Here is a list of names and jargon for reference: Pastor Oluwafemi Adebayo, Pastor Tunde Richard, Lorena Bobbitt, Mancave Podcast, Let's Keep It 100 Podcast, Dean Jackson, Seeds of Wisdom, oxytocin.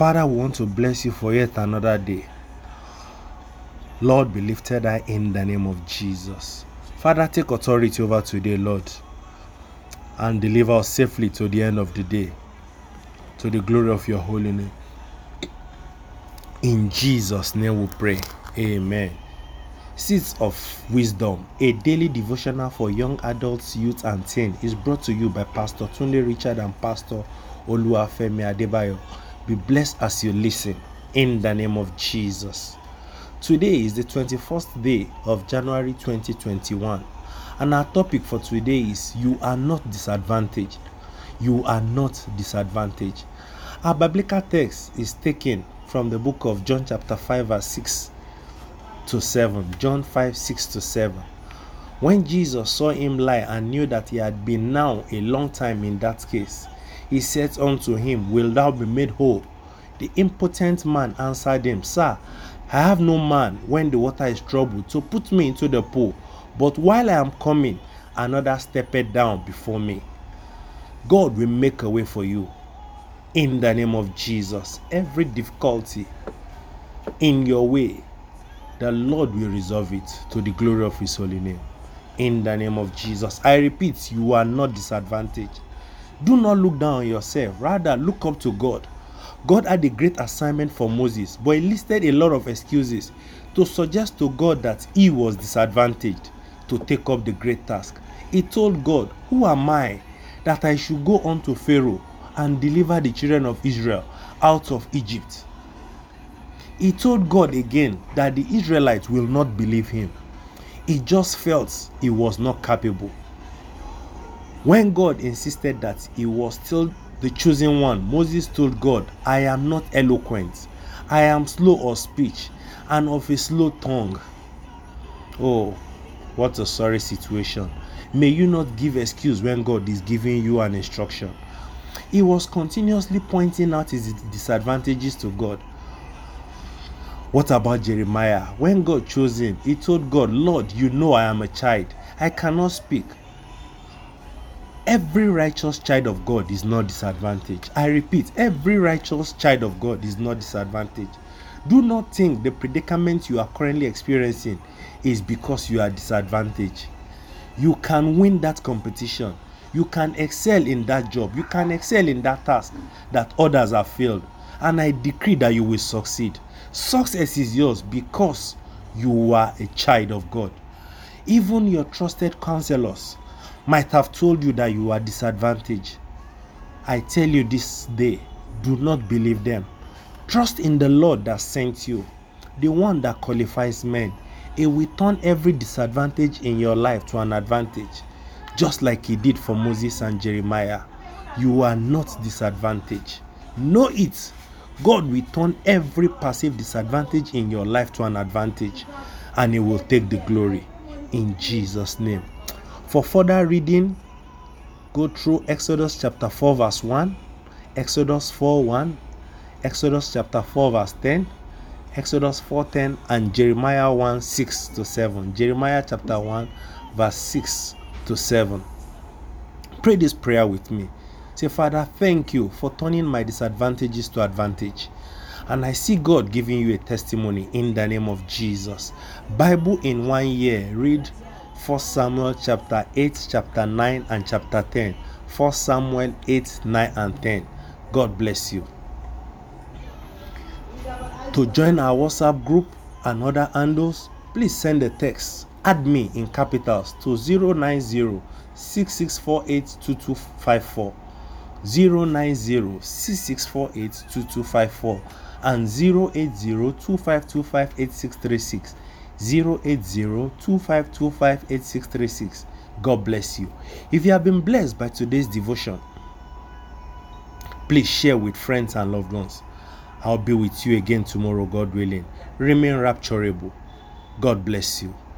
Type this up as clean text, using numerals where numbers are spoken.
Father, we want to bless you for yet another day. Lord, be lifted high in the name of Jesus. Father, take authority over today, Lord, and deliver us safely to the end of the day, to the glory of your holy name. In Jesus' name we pray. Amen. Seeds of Wisdom, a daily devotional for young adults, youth, and teens, is brought to you by Pastor Tunde Richard and Pastor Oluwafemi Adebayo. Be blessed as you listen, in the name of Jesus. Today is the 21st day of January 2021, and our topic for today is you are not disadvantaged. You are not disadvantaged. Our biblical text is taken from the book of John chapter 5 verse 6 to 7. John 5, 6 to 7. When Jesus saw him lie and knew that he had been now a long time in that case, he said unto him, "Wilt thou be made whole?" The impotent man answered him, "Sir, I have no man when the water is troubled to put me into the pool, but while I am coming, another steppeth down before me." God will make a way for you in the name of Jesus. Every difficulty in your way, the Lord will resolve it to the glory of his holy name. In the name of Jesus. I repeat, you are not disadvantaged. Do not look down on yourself. Rather, look up to God. God had a great assignment for Moses, but he listed a lot of excuses to suggest to God that he was disadvantaged to take up the great task. He told God, "Who am I that I should go on to Pharaoh and deliver the children of Israel out of Egypt?" He told God again that the Israelites will not believe him. He just felt he was not capable. When God insisted that he was still the chosen one, Moses told God, "I am not eloquent. I am slow of speech and of a slow tongue." Oh, what a sorry situation. May you not give excuse when God is giving you an instruction. He was continuously pointing out his disadvantages to God. What about Jeremiah? When God chose him, he told God, "Lord, you know I am a child. I cannot speak." Every righteous child of God is not disadvantaged. I repeat, every righteous child of God is not disadvantaged. Do not think the predicament you are currently experiencing is because you are disadvantaged. You can win that competition. You can excel in that job. You can excel in that task that others have failed. And I decree that you will succeed. Success is yours because you are a child of God. Even your trusted counselors might have told you that you are disadvantaged. I tell you this day, do not believe them. Trust in the Lord that sent you, the one that qualifies men. He will turn every disadvantage in your life to an advantage, just like he did for Moses and Jeremiah. You are not disadvantaged. Know it. God will turn every passive disadvantage in your life to an advantage, and he will take the glory in Jesus' name. For further reading, go through Exodus chapter 4 verse 1, Exodus 4:1, Exodus chapter 4 verse 10, Exodus 4:10, and Jeremiah 1:6 to 7. Jeremiah chapter 1 verse 6 to 7. Pray this prayer with me. Say, "Father, thank you for turning my disadvantages to advantage." And I see God giving you a testimony in the name of Jesus. Bible in 1 year, read 1 Samuel chapter 8, chapter 9, and chapter 10. 1 Samuel 8, 9, and 10. God bless you. To join our WhatsApp group and other handles, please send a text, add me in capitals, to 090-6648-2254, 090-6648-2254, and 080-2525-8636. 080-2525-8636. God bless you. If you have been blessed by today's devotion, please share with friends and loved ones. I'll be with you again tomorrow, God willing. Remain rapturable. God bless you.